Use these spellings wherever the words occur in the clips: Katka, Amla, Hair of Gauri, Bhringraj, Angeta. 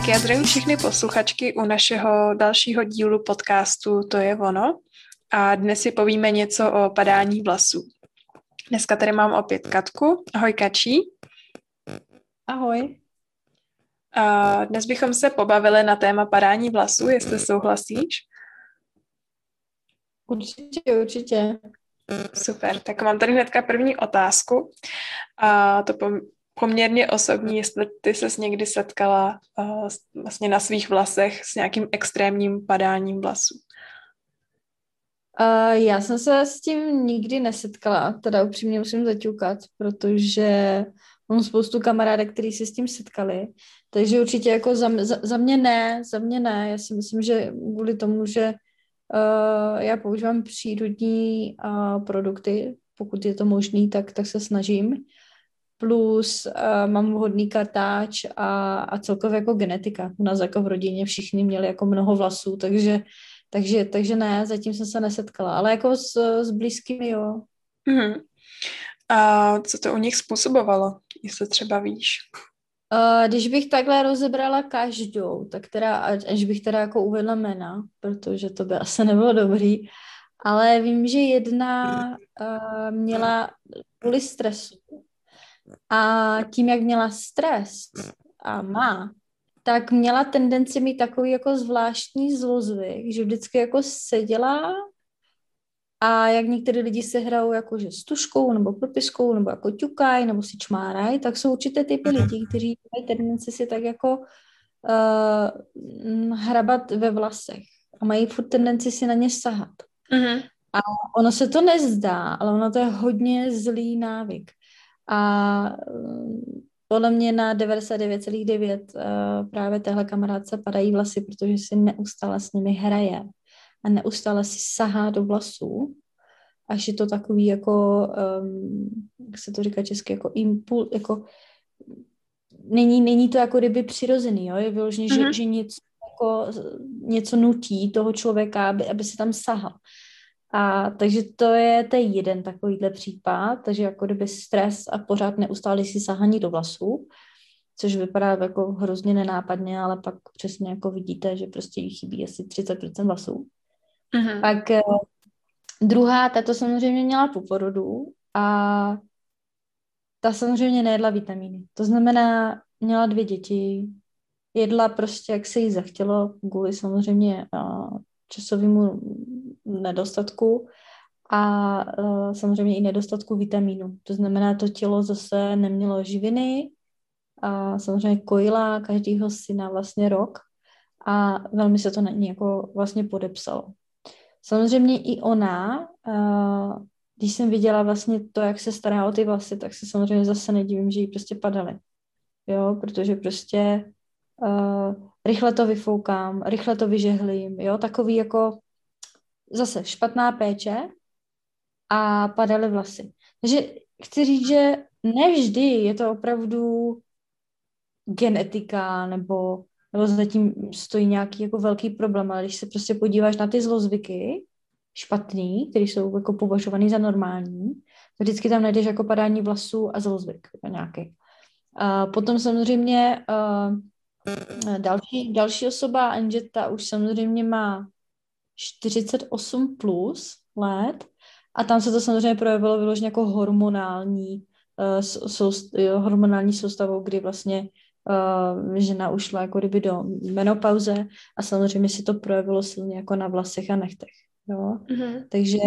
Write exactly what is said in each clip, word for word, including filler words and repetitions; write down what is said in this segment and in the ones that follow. Tak já zdravím všechny posluchačky u našeho dalšího dílu podcastu To je ono a dnes si povíme něco o padání vlasů. Dneska tady mám opět Katku. Ahoj Kačí. Ahoj. A dnes bychom se pobavili na téma padání vlasů, jestli souhlasíš. Určitě, určitě. Super, tak mám tady hnedka první otázku. A to po... poměrně osobní, jestli ty ses někdy setkala uh, vlastně na svých vlasech s nějakým extrémním padáním vlasů. Uh, já jsem se s tím nikdy nesetkala, teda upřímně musím zaťukat, protože mám spoustu kamarádek, který se s tím setkali, takže určitě jako za, za, za mě ne, za mě ne, já si myslím, že kvůli tomu, že uh, já používám přírodní uh, produkty, pokud je to možný, tak, tak se snažím. Plus uh, mám vhodný kartáč a, a celkově jako genetika. U nás jako v rodině všichni měli jako mnoho vlasů, takže, takže, takže ne, zatím jsem se nesetkala. Ale jako s, s blízkými, jo. Mm-hmm. A co to u nich způsobovalo, jestli třeba víš? Uh, když bych takhle rozebrala každou, tak teda, až bych teda jako uvedla jména, protože to by asi nebylo dobrý, ale vím, že jedna uh, měla kvůli stresu. A tím, jak měla stres a má, tak měla tendenci mít takový jako zvláštní zlozvyk, že vždycky jako seděla a jak některé lidi se hrajou jako že s tuškou nebo propiskou nebo jako ťukají nebo si čmárají, tak jsou určité typy lidí, kteří mají tendenci si tak jako uh, hrabat ve vlasech a mají furt tendenci si na ně sahat. Uh-huh. A ono se to nezdá, ale ono to je hodně zlý návyk. A podle mě na devadesát devět celá devět uh, právě téhle kamarádce padají vlasy, protože si neustále s nimi hraje a neustále si sahá do vlasů, až je to takový jako, um, jak se to říká česky, jako impuls, jako není, není to jako kdyby přirozený, jo? Je vyloženě, mm-hmm. že, že něco, jako, něco nutí toho člověka, aby, aby se tam sahal. A takže to je, to je jeden takovýhle případ, takže jako kdyby stres a pořád neustále si sahání do vlasů, což vypadá jako hrozně nenápadně, ale pak přesně jako vidíte, že prostě jí chybí asi třicet procent vlasů. Uh-huh. Pak eh, druhá, ta to samozřejmě měla po porodu a ta samozřejmě nejedla vitamíny. To znamená, měla dvě děti, jedla prostě, jak se jí zachtělo, kvůli samozřejmě eh, časovému nedostatku a uh, samozřejmě i nedostatku vitamínu. To znamená, to tělo zase nemělo živiny a samozřejmě kojila každýho syna vlastně rok a velmi se to na ní jako vlastně podepsalo. Samozřejmě i ona, uh, když jsem viděla vlastně to, jak se stará o ty vlasy, tak se samozřejmě zase nedivím, že jí prostě padaly. Jo, protože prostě uh, rychle to vyfoukám, rychle to vyžehlím, jo, takový jako zase špatná péče a padaly vlasy. Takže chci říct, že ne vždy je to opravdu genetika nebo, nebo zatím stojí nějaký jako velký problém, ale když se prostě podíváš na ty zlozvyky špatný, které jsou jako považovaný za normální, vždycky tam najdeš jako padání vlasů a zlozvyk nějaký. A potom samozřejmě uh, další, další osoba, Angeta, už samozřejmě má čtyřicet osm plus let a tam se to samozřejmě projevilo vyloženě jako hormonální, uh, sou, jo, hormonální soustavou, kdy vlastně uh, žena ušla jako kdyby do menopauze a samozřejmě si to projevilo silně jako na vlasech a nechtech. Jo? Mm-hmm. Takže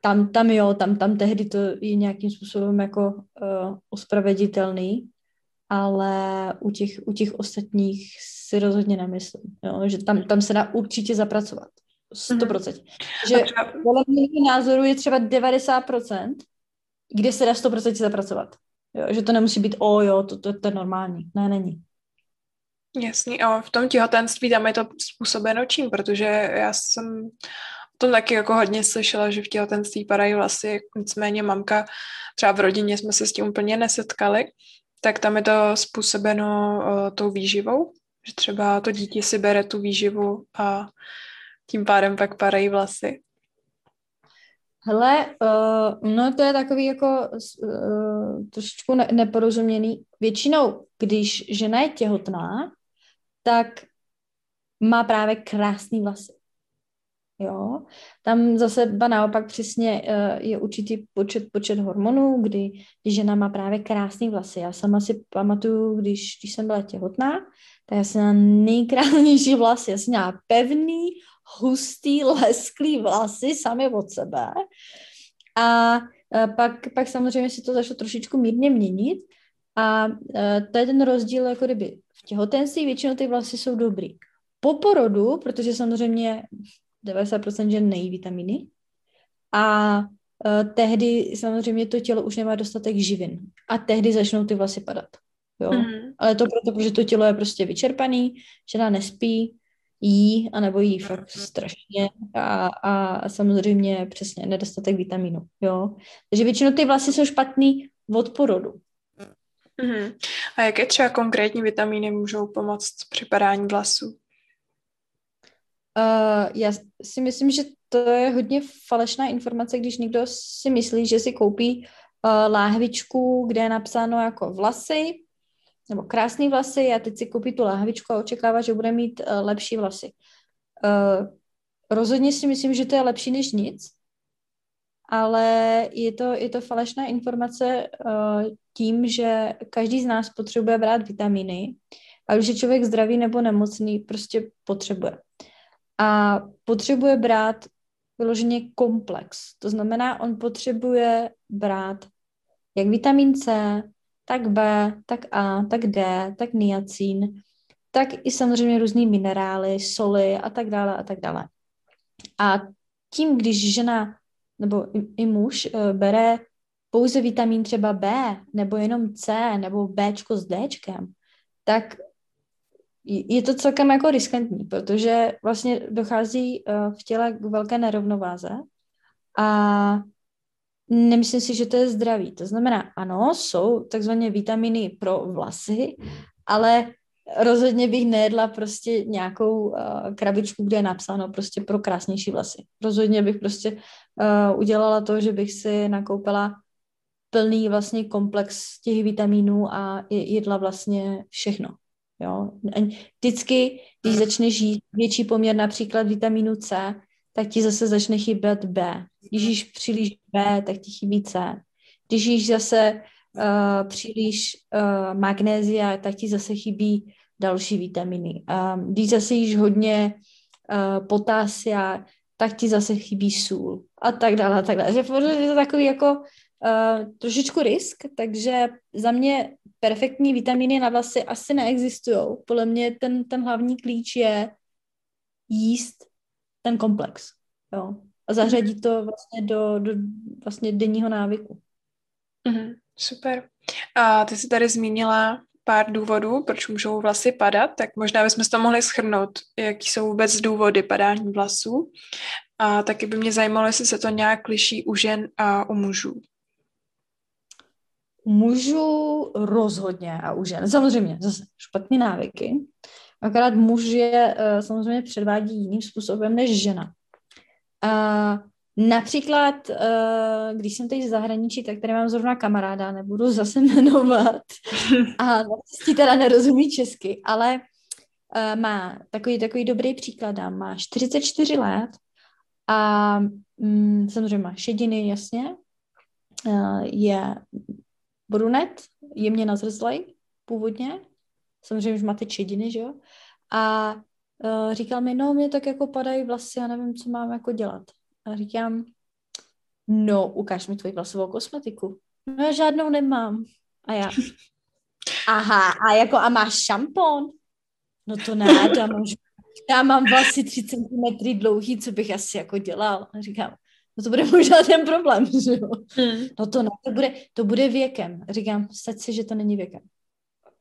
tam, tam jo, tam, tam tehdy to je nějakým způsobem jako uh, ospraveditelný, ale u těch, u těch ostatních si rozhodně nemyslím, jo? Že tam, tam se dá určitě zapracovat. sto procent. Že podle mého názoru je třeba devadesát procent, kde se dá sto procent zapracovat. Jo, že to nemusí být, o jo, to, to, to je normální. Ne, není. Jasný, a v tom těhotenství tam je to způsobeno čím, protože já jsem o tom taky jako hodně slyšela, že v těhotenství padají vlasy, nicméně mamka, třeba v rodině jsme se s tím úplně nesetkali, tak tam je to způsobeno uh, tou výživou, že třeba to dítě si bere tu výživu a tím pádem pak padají vlasy. Hele, uh, no to je takový jako uh, trošičku ne- neporozuměný. Většinou, když žena je těhotná, tak má právě krásný vlasy. Jo, tam zase ba naopak přesně je určitý počet, počet hormonů, kdy žena má právě krásný vlasy. Já sama si pamatuju, když, když jsem byla těhotná, tak já jsem měla nejkrásnější vlasy. Já jsem měla pevný, hustý, lesklý vlasy sami od sebe. A pak, pak samozřejmě si to začalo trošičku mírně měnit. A to je ten rozdíl, jako kdyby v těhotenství většinou ty vlasy jsou dobrý. Po porodu, protože samozřejmě devadesát procent žen nejí vitamíny a uh, tehdy samozřejmě to tělo už nemá dostatek živin a tehdy začnou ty vlasy padat. Jo? Mm. Ale to proto, protože to tělo je prostě vyčerpaný, žena nespí, jí anebo jí fakt strašně a, a samozřejmě přesně nedostatek vitamínu. Jo? Takže většinou ty vlasy jsou špatný od porodu. Mm. A jaké třeba konkrétní vitamíny můžou pomoct při padání vlasů? Uh, já si myslím, že to je hodně falešná informace, když někdo si myslí, že si koupí uh, láhvičku, kde je napsáno jako vlasy, nebo krásný vlasy, a teď si koupí tu láhvičku a očekává, že bude mít uh, lepší vlasy. Uh, rozhodně si myslím, že to je lepší než nic, ale je to, je to falešná informace uh, tím, že každý z nás potřebuje brát vitamíny, ale že člověk zdravý nebo nemocný prostě potřebuje. A potřebuje brát vyloženě komplex. To znamená, on potřebuje brát jak vitamin C, tak B, tak A, tak D, tak niacin, tak i samozřejmě různý minerály, soli a tak dále a tak dále. A tím, když žena nebo i muž bere pouze vitamin třeba B, nebo jenom C, nebo Bčko s Dčkem, tak je to celkem jako riskantní, protože vlastně dochází v těle k velké nerovnováze a nemyslím si, že to je zdravý. To znamená, ano, jsou takzvané vitaminy pro vlasy, ale rozhodně bych nejedla prostě nějakou krabičku, kde je napsáno prostě pro krásnější vlasy. Rozhodně bych prostě udělala to, že bych si nakoupila plný vlastně komplex těch vitaminů a jedla vlastně všechno. Jo. Vždycky, když začneš jít větší poměr například vitamínu C, tak ti zase začne chybět B. Když jíš příliš B, tak ti chybí C. Když jíš zase uh, příliš uh, magnézia, tak ti zase chybí další vitamíny. Um, když zase jíš hodně uh, potásia, tak ti zase chybí sůl a tak dále a tak dále. Je to takový jako uh, trošičku risk, takže za mě perfektní vitamíny na vlasy asi neexistují. Podle mě ten, ten hlavní klíč je jíst ten komplex. Jo? A zařadit to vlastně do, do vlastně denního návyku. Mm, super. A ty jsi tady zmínila pár důvodů, proč můžou vlasy padat, tak možná bychom to mohli shrnout, jaký jsou vůbec důvody padání vlasů. A taky by mě zajímalo, jestli se to nějak liší u žen a u mužů. U mužů rozhodně a u žen. Samozřejmě, zase špatné návyky. Akorát muž je samozřejmě předvádí jiným způsobem než žena. A například, když jsem teď v zahraničí, tak tady mám zrovna kamaráda, nebudu zase jmenovat. A vlastně teda nerozumí česky, ale má takový, takový dobrý příklad. Má čtyřicet čtyři let a mm, samozřejmě má šediny, jasně. Je brunet, jemně nazrzlej původně, samozřejmě už má ty šediny, že jo, a uh, říkal mi, no mě tak jako padají vlasy, já nevím, co mám jako dělat. A říkám, no ukáž mi tvoji vlasovou kosmetiku. No já žádnou nemám. A já, aha, a jako a máš šampon? No to ne, já mám, já mám vlasy tři centimetry dlouhý, co bych asi jako dělal. A říkám, no to bude možná ten problém, že jo? Hmm. No to ne, to bude, to bude věkem. Říkám, vsaď si, že to není věkem.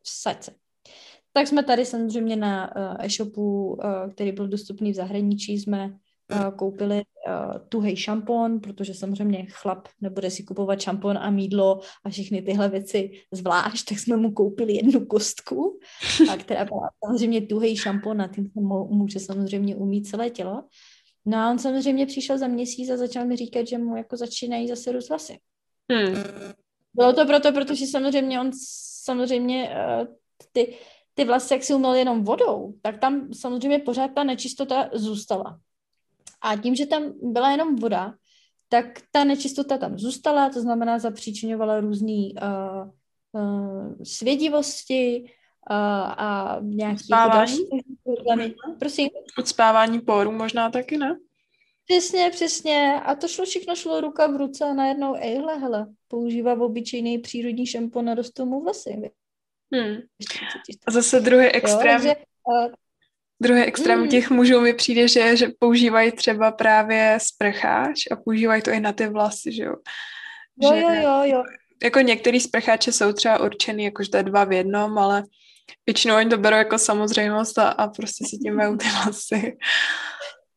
Vsaď se. Tak jsme tady samozřejmě na e-shopu, který byl dostupný v zahraničí, jsme koupili tuhej šampon, protože samozřejmě chlap nebude si kupovat šampon a mýdlo a všechny tyhle věci zvlášť, tak jsme mu koupili jednu kostku, a která byla samozřejmě tuhej šampon a tím se může samozřejmě umýt celé tělo. No a on samozřejmě přišel za měsíc a začal mi říkat, že mu jako začínají zase růst vlasy. Hmm. Bylo to proto, protože samozřejmě on samozřejmě uh, ty, ty vlasy, jak si uměl jenom vodou, tak tam samozřejmě pořád ta nečistota zůstala. A tím, že tam byla jenom voda, tak ta nečistota tam zůstala, to znamená zapříčiňovala různý uh, uh, svědivosti uh, a nějaké další problémy. Prosím. Odspávání pórů možná taky, ne? Přesně, přesně. A to šlo, všechno šlo ruka v ruce a najednou, ejhle, hele, používá obyčejný přírodní šampon a rostou mu vlasy. Hmm. A zase druhý extrém, jo, takže, uh, druhý extrém hmm. těch mužů mi přijde, že, že používají třeba právě sprcháč a používají to i na ty vlasy, že jo? Jo, že, jo, jo, jo. Jako některý sprcháče jsou třeba určený, jakože to je dva v jednom, ale většinou oni to berou jako samozřejmost a, a prostě si tím mají ty vlasy.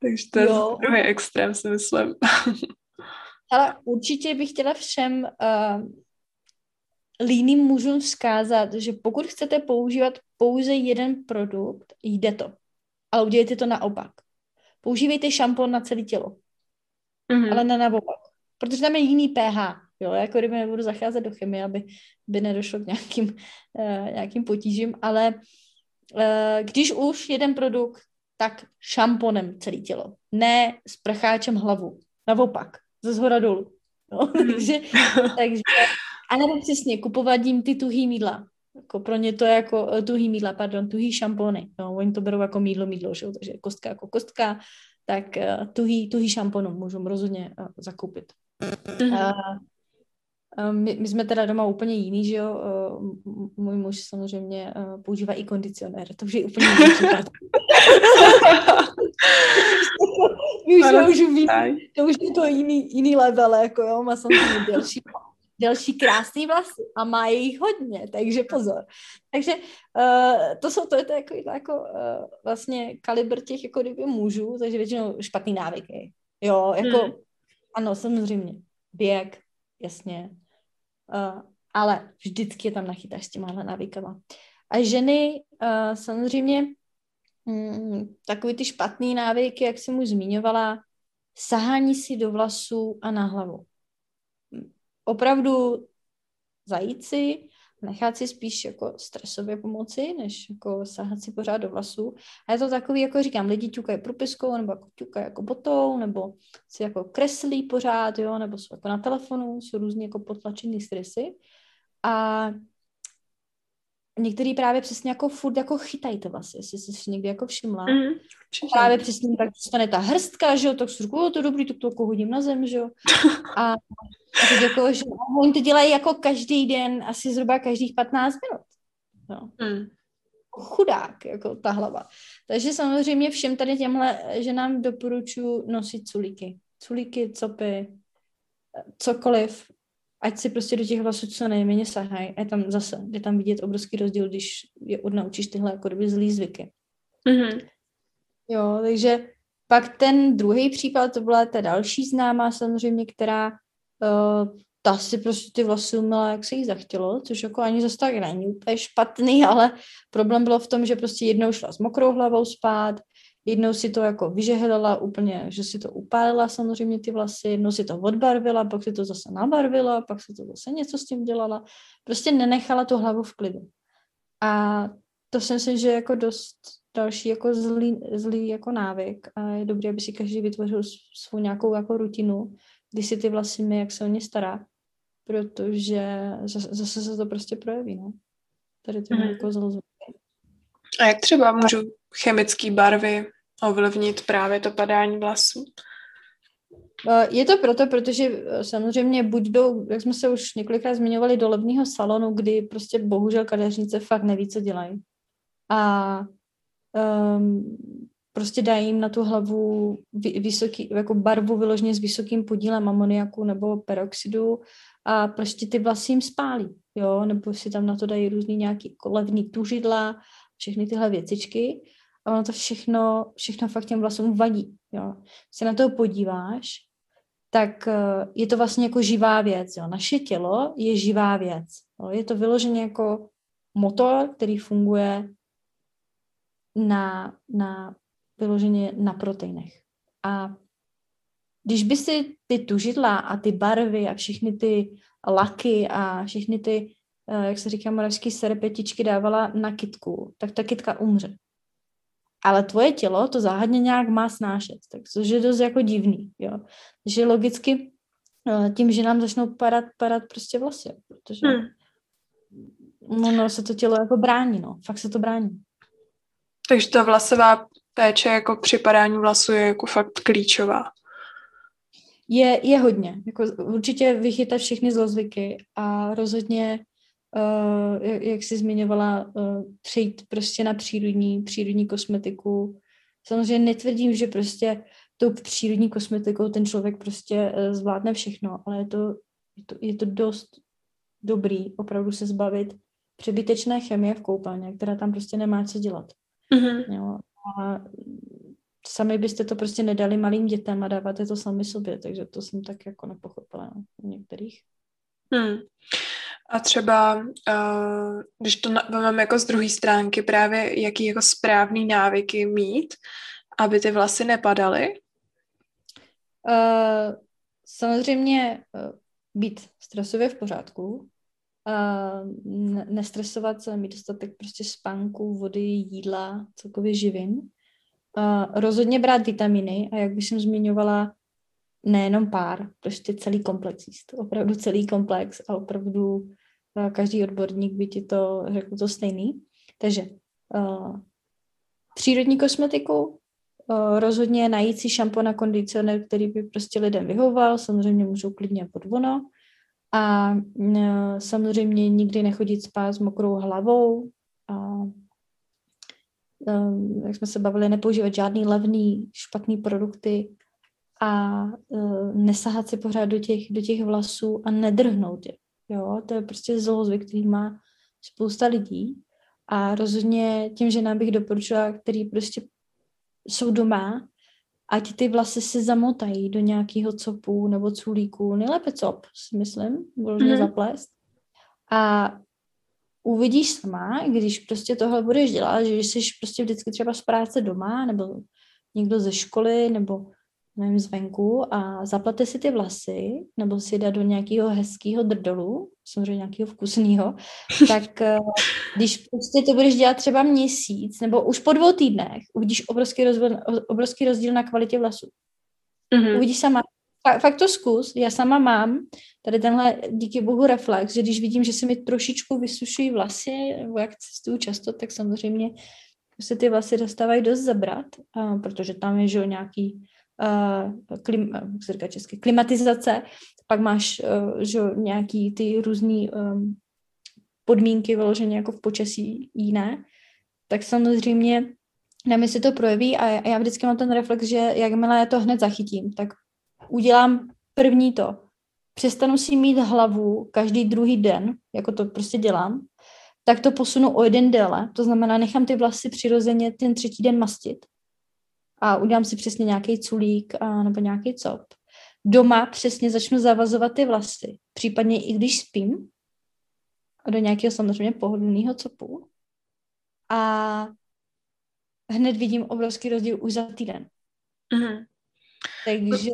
Takže to jo. Je druhý extrém, si myslím. Ale určitě bych chtěla všem uh, líným mužům vzkázat, že pokud chcete používat pouze jeden produkt, jde to. Ale udělejte to naopak. Používejte šampon na celé tělo. Mm-hmm. Ale ne naopak. Protože tam je jiný pH. Jo? Jako kdyby nebudu zacházet do chemie, aby by nedošlo k nějakým, uh, nějakým potížím. Ale uh, když už jeden produkt, tak šamponem celé tělo. Ne sprcháčem hlavu. Naopak. Ze zhora dolů. No? takže, takže, a nebo přesně, kupovat jim ty tuhý mýdla. Jako pro ně to je jako tuhý mýdla, pardon, tuhý šampony. No, oni to berou jako mýdlo, mýdlo, že? Takže kostka jako kostka, tak uh, tuhý, tuhý šamponu můžou rozhodně uh, zakoupit. Uh, my, my jsme teda doma úplně jiný, že jo? Uh, můj muž samozřejmě uh, používá i kondicionér, takže je úplně jiný. My už vím, to už je to jiný, jiný level, jako jo, má samozřejmě delší, delší krásný vlasy a má jejich hodně, takže pozor. Takže uh, to jsou, to je to jako, jako uh, vlastně kalibr těch, jako kdyby mužů, takže většinou špatný návyky, jo, jako, hmm. ano, samozřejmě, běh, jasně, uh, ale vždycky je tam nachytáš s těmahle návykama. A ženy uh, samozřejmě Mm, takový ty špatný návyky, jak jsem už zmiňovala, sahání si do vlasů a na hlavu. Opravdu zajít si, nechat si spíš jako stresově pomoci, než jako sahat si pořád do vlasů. A je to takový, jako říkám, lidi ťukají propiskou, nebo jako ťukají jako botou, nebo si jako kreslí pořád, jo, nebo jsou jako na telefonu, jsou různě jako potlačený stresy. A některý právě přesně jako furt jako chytají to vlasy, jestli jsi někdy jako všimla. Mm, právě přesně tak stane ta hrstka, že jo, tak si říkou, to dobrý, tak to jako hodím na zem, že jo. A, a teď jako, že oni to dělají jako každý den, asi zhruba každých patnáct minut. No. Mm. Chudák, jako ta hlava. Takže samozřejmě všem tady těmhle, že nám doporučuji nosit culíky. Culíky, copy, cokoliv. Ať si prostě do těch vlasů co nejméně sahají. A tam zase, je tam vidět obrovský rozdíl, když je odnaučíš tyhle jako kdyby zlý zvyky. Mm-hmm. Jo, takže pak ten druhý případ, to byla ta další známá samozřejmě, která uh, ta si prostě ty vlasy umila, jak se jí zachtělo, což jako ani zase tak není úplně špatný, ale problém bylo v tom, že prostě jednou šla s mokrou hlavou spát, jednou si to jako vyžehlila úplně, že si to upálila samozřejmě ty vlasy, jednou si to odbarvila, pak si to zase nabarvila, pak si to zase něco s tím dělala. Prostě nenechala tu hlavu v klidu. A to si myslím, že je jako dost další jako zlý, zlý jako návyk a je dobré, aby si každý vytvořil svou nějakou jako rutinu, když si ty vlasy myje, jak se o ně stará, protože zase, zase se to prostě projeví, no. Tady to je mm. jako zlozvuk. A jak třeba můžu chemické barvy ovlivnit právě to padání vlasů? Je to proto, protože samozřejmě buď jdou, jak jsme se už několikrát zmiňovali, do levního salonu, kdy prostě bohužel kadeřnice fakt neví, co dělají. A um, prostě dají jim na tu hlavu vysoký, jako barvu vyloženě s vysokým podílem amoniaku nebo peroxidu a prostě ty vlasy jim spálí, jo? Nebo si tam na to dají různý nějaký levný tužidla, všechny tyhle věcičky a ono to všechno, všechno fakt těm vlasům vadí. Jo. Když se na to podíváš, tak je to vlastně jako živá věc. Jo. Naše tělo je živá věc. Jo. Je to vyloženě jako motor, který funguje na, na vyloženě na proteinech. A když by si ty tužidla a ty barvy a všechny ty laky a všechny ty jak se říká, moravský serpetičky dávala na kytku, tak ta kytka umře. Ale tvoje tělo to záhadně nějak má snášet, tak což je dost jako divný, jo. Takže logicky tím, že nám začnou padat, padat prostě vlasy, protože hmm. no, no, se to tělo jako brání, no, fakt se to brání. Takže ta vlasová péče jako při padání vlasů je jako fakt klíčová. Je, je hodně, jako určitě vychytat všechny zlozvyky a rozhodně, uh, jak, jak jsi zmiňovala, uh, přejít prostě na přírodní, přírodní kosmetiku. Samozřejmě netvrdím, že prostě tou přírodní kosmetikou ten člověk prostě uh, zvládne všechno, ale je to, je, to, je to dost dobrý opravdu se zbavit přebytečné chemie v koupelně, která tam prostě nemá co dělat. Mm-hmm. Jo, a sami byste to prostě nedali malým dětem a dáváte to sami sobě, takže to jsem tak jako nepochopila u některých. Hmm. A třeba, když to mám jako z druhé stránky, právě jaký jako správný návyky mít, aby ty vlasy nepadaly? Uh, samozřejmě být stresově v pořádku, uh, nestresovat se, mít dostatek prostě spánku, vody, jídla, celkově živin. Uh, rozhodně brát vitaminy a jak bych jsem zmiňovala, nejenom pár, prostě celý komplex jíst, opravdu celý komplex a opravdu uh, každý odborník by ti to řekl to stejný. Takže uh, přírodní kosmetiku, uh, rozhodně najít si šampon a kondicionér, který by prostě lidem vyhoval, samozřejmě můžou klidně pod vono a uh, samozřejmě nikdy nechodit spát s mokrou hlavou a Um, jak jsme se bavili, nepoužívat žádný levný, špatný produkty a uh, nesahat si pořád do těch, do těch vlasů a nedrhnout je. Jo? To je prostě zlozvyk, který má spousta lidí a rozhodně tím, že nám bych doporučila, který prostě jsou doma, ať ty vlasy se zamotají do nějakého copu nebo culíku, nejlépe cop, si myslím, možná mm-hmm. zaplést a uvidíš sama, když prostě tohle budeš dělat, že jsi prostě vždycky třeba z práce doma, nebo někdo ze školy, nebo nevím, zvenku a zaplete si ty vlasy, nebo si dá do nějakého hezkého drdolu, samozřejmě nějakého vkusného, tak když prostě to budeš dělat třeba měsíc, nebo už po dvou týdnech, uvidíš obrovský rozdíl, obrovský rozdíl na kvalitě vlasů. Mm-hmm. Uvidíš sama. Fakt to zkus, já sama mám tady tenhle díky bohu reflex, že když vidím, že se mi trošičku vysušují vlasy, nebo jak cestuju často, tak samozřejmě se ty vlasy dostávají dost zabrat, uh, protože tam je, že jo, nějaký uh, klim, jak se říká česky, klimatizace, pak máš, uh, že jo, nějaký ty různý um, podmínky vyložené jako v počasí jiné, tak samozřejmě na mě se to projeví a já, já vždycky mám ten reflex, že jakmile já to hned zachytím, tak udělám první to. Přestanu si mít hlavu každý druhý den, jako to prostě dělám, tak to posunu o jeden déle. To znamená, nechám ty vlasy přirozeně ten třetí den mastit. A udělám si přesně nějaký culík a, nebo nějaký cop. Doma přesně začnu zavazovat ty vlasy. Případně i když spím do nějakého samozřejmě pohodlného copu. A hned vidím obrovský rozdíl už za týden. Mhm. Takže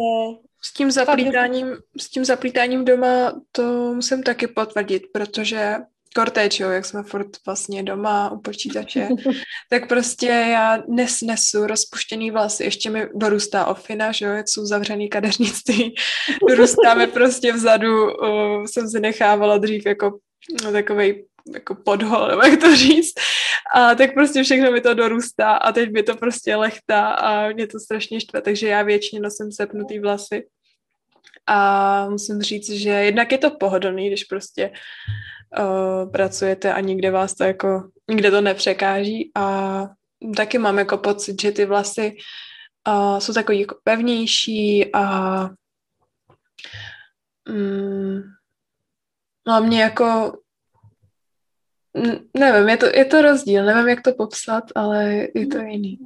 s tím zaplítáním, s tím zaplítáním doma to musím taky potvrdit, protože kortéčo, jak jsme furt vlastně doma u počítače, tak prostě já nesnesu rozpuštěný vlasy, ještě mi dorůstá ofina, že jo, jak jsou zavřený kadeřnictví, dorůstá mi prostě vzadu, uh, jsem si nechávala dřív jako no, takovej jako podhol, nebo jak to říct. A tak prostě všechno mi to dorůstá a teď mi to prostě lechtá a mě to strašně štve, takže já většině nosím sepnutý vlasy. A musím říct, že jednak je to pohodlný, když prostě uh, pracujete a nikde vás to jako, nikde to nepřekáží a taky mám jako pocit, že ty vlasy uh, jsou takový jako pevnější a mm, no mě jako nevím, je to, je to rozdíl, nevím, jak to popsat, ale je to jiný.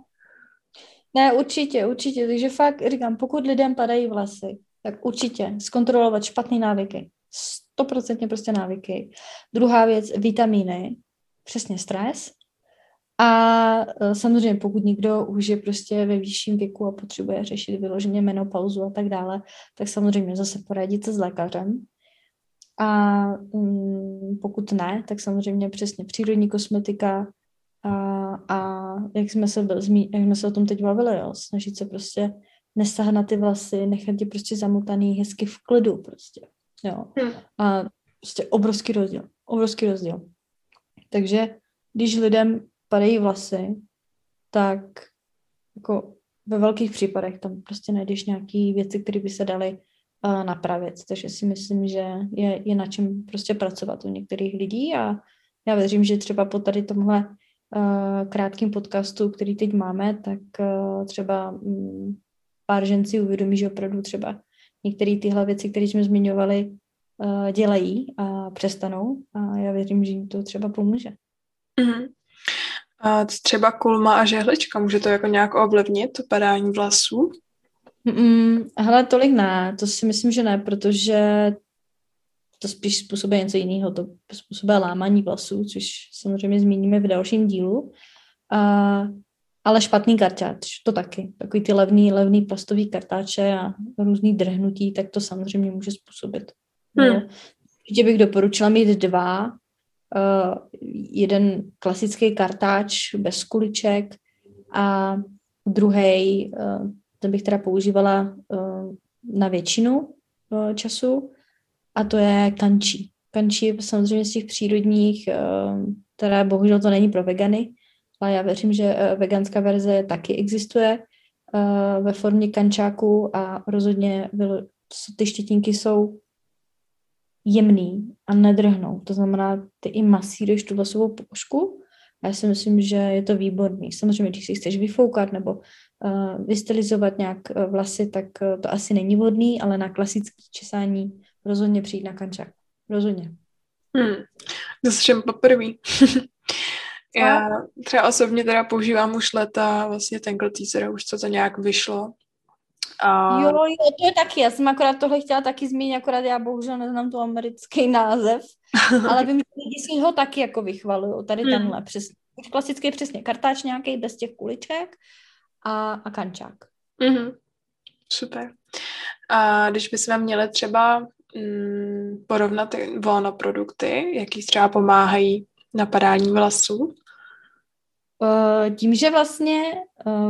Ne, určitě, určitě, takže fakt říkám, pokud lidem padají vlasy, tak určitě zkontrolovat špatné návyky, stoprocentně prostě návyky. Druhá věc, vitamíny, přesně stres a samozřejmě pokud někdo už je prostě ve vyšším věku a potřebuje řešit vyloženě menopauzu a tak dále, tak samozřejmě zase poradit se s lékařem. A um, pokud ne, tak samozřejmě přesně přírodní kosmetika a, a jak, jsme se, jak jsme se o tom teď bavili, jo, snažit se prostě nesahat na ty vlasy, nechat je prostě zamotaný hezky v klidu prostě, jo. A prostě obrovský rozdíl, obrovský rozdíl. Takže když lidem padají vlasy, tak jako ve velkých případech tam prostě najdeš nějaké věci, které by se daly uh, napravit. Takže si myslím, že je, je na čem prostě pracovat u některých lidí a já věřím, že třeba po tady tomhle uh, krátkém podcastu, který teď máme, tak uh, třeba um, pár žen si uvědomí, že opravdu třeba některé tyhle věci, které jsme zmiňovali, uh, dělají a přestanou a já věřím, že jim to třeba pomůže. Mm-hmm. A třeba kulma a žehlička, může to jako nějak ovlivnit, to padání vlasů? Mm, hele, tolik ne, to si myslím, že ne, protože to spíš způsobuje něco jiného, to způsobuje lámání vlasů, což samozřejmě zmíníme v dalším dílu. A, ale špatný kartáč, to taky, takový ty levný, levný plastový kartáče a různý drhnutí, tak to samozřejmě může způsobit. Hmm. Určitě bych doporučila mít dva, Uh, jeden klasický kartáč bez kuliček a druhej, uh, ten bych teda používala uh, na většinu uh, času, a to je kančí. Kančí je samozřejmě z těch přírodních, uh, teda bohužel to není pro vegany, ale já věřím, že uh, veganská verze taky existuje uh, ve formě kančáku a rozhodně bylo, ty štětinky jsou jemný a nedrhnou. To znamená, ty i masíruješ tu vlasovou pokožku a já si myslím, že je to výborný. Samozřejmě, když si chceš vyfoukat nebo uh, vystylizovat nějak vlasy, tak uh, to asi není vhodný, ale na klasické česání rozhodně přijít na kančák. Rozhodně. Hmm. Zase jsem poprvý. Já třeba osobně teda používám už leta vlastně ten teaser, už co to nějak vyšlo. A... Jo, jo, to je taky, já jsem akorát tohle chtěla taky zmínit, akorát já bohužel neznám tu americký název, ale vím, že lidi si ho taky jako vychvalují, tady hmm. tenhle, přes, klasický přesně, kartáč nějaký bez těch kuliček a, a kančák. Mm-hmm. Super. A když bychom měli třeba mm, porovnat volnoprodukty, jaký třeba pomáhají na padání vlasů? Tím, že vlastně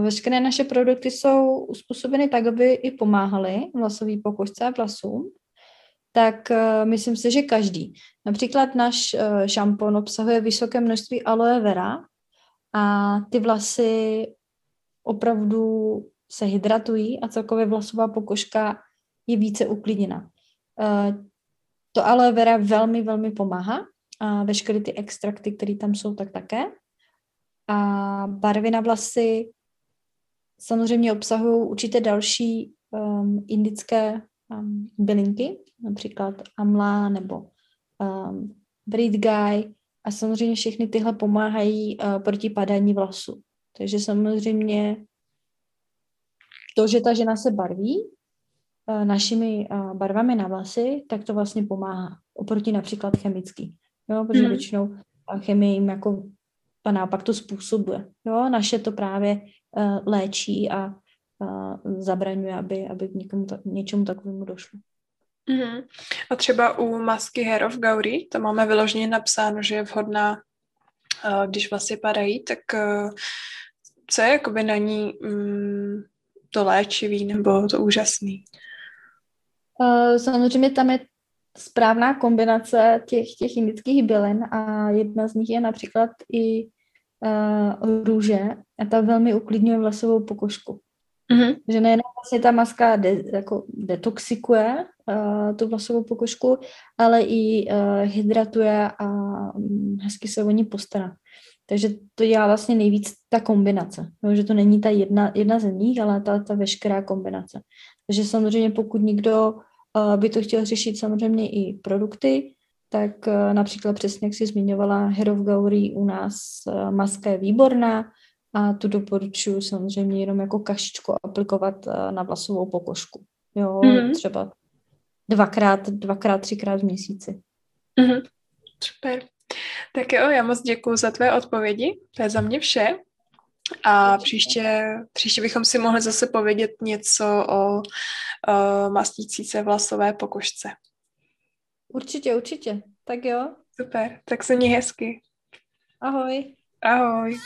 veškeré naše produkty jsou uspůsobeny tak, aby i pomáhaly vlasové pokožce a vlasům, tak myslím si, že každý. Například náš šampon obsahuje vysoké množství aloe vera a ty vlasy opravdu se hydratují a celkově vlasová pokožka je více uklidněna. To aloe vera velmi, velmi pomáhá a veškeré ty extrakty, které tam jsou, tak také. A barvy na vlasy samozřejmě obsahují určité další um, indické um, bylinky, například amla nebo um, bhringraj a samozřejmě všechny tyhle pomáhají uh, proti padání vlasů. Takže samozřejmě to, že ta žena se barví uh, našimi uh, barvami na vlasy, tak to vlastně pomáhá oproti například chemický. Jo, protože mm. většinou chemie jim jako a naopak to způsobuje. Jo? Naše to právě uh, léčí a uh, zabraňuje, aby, aby k někomu ta, něčemu takovému došlo. Mm-hmm. A třeba u masky Hair of Gauri, to máme vyloženě napsáno, že je vhodná, uh, když vlasy padají, tak uh, co je jakoby na ní um, to léčivý nebo to úžasný? Uh, samozřejmě tam je správná kombinace těch, těch indických bylin a jedna z nich je například i Uh, růže a ta velmi uklidňuje vlasovou pokožku. Mm-hmm. Že nejenom vlastně ta maska de, jako detoxikuje uh, tu vlasovou pokožku, ale i uh, hydratuje a um, hezky se o ní postará. Takže to dělá vlastně nejvíc ta kombinace. No, že to není ta jedna, jedna z nich, ale ta, ta veškerá kombinace. Takže samozřejmě pokud někdo uh, by to chtěl řešit samozřejmě i produkty, tak například přesně, jak jsi zmiňovala, Hair of Gauri u nás maska je výborná a tu doporučuji samozřejmě jenom jako kašičku aplikovat na vlasovou pokožku. Jo, mm-hmm. třeba dvakrát, dvakrát, třikrát v měsíci. Mm-hmm. Super. Tak jo, já moc děkuju za tvé odpovědi. To je za mě vše. A příště, příště bychom si mohli zase povědět něco o, o mastící se vlasové pokožce. Určitě, určitě. Tak jo. Super, tak se měj hezky. Ahoj. Ahoj.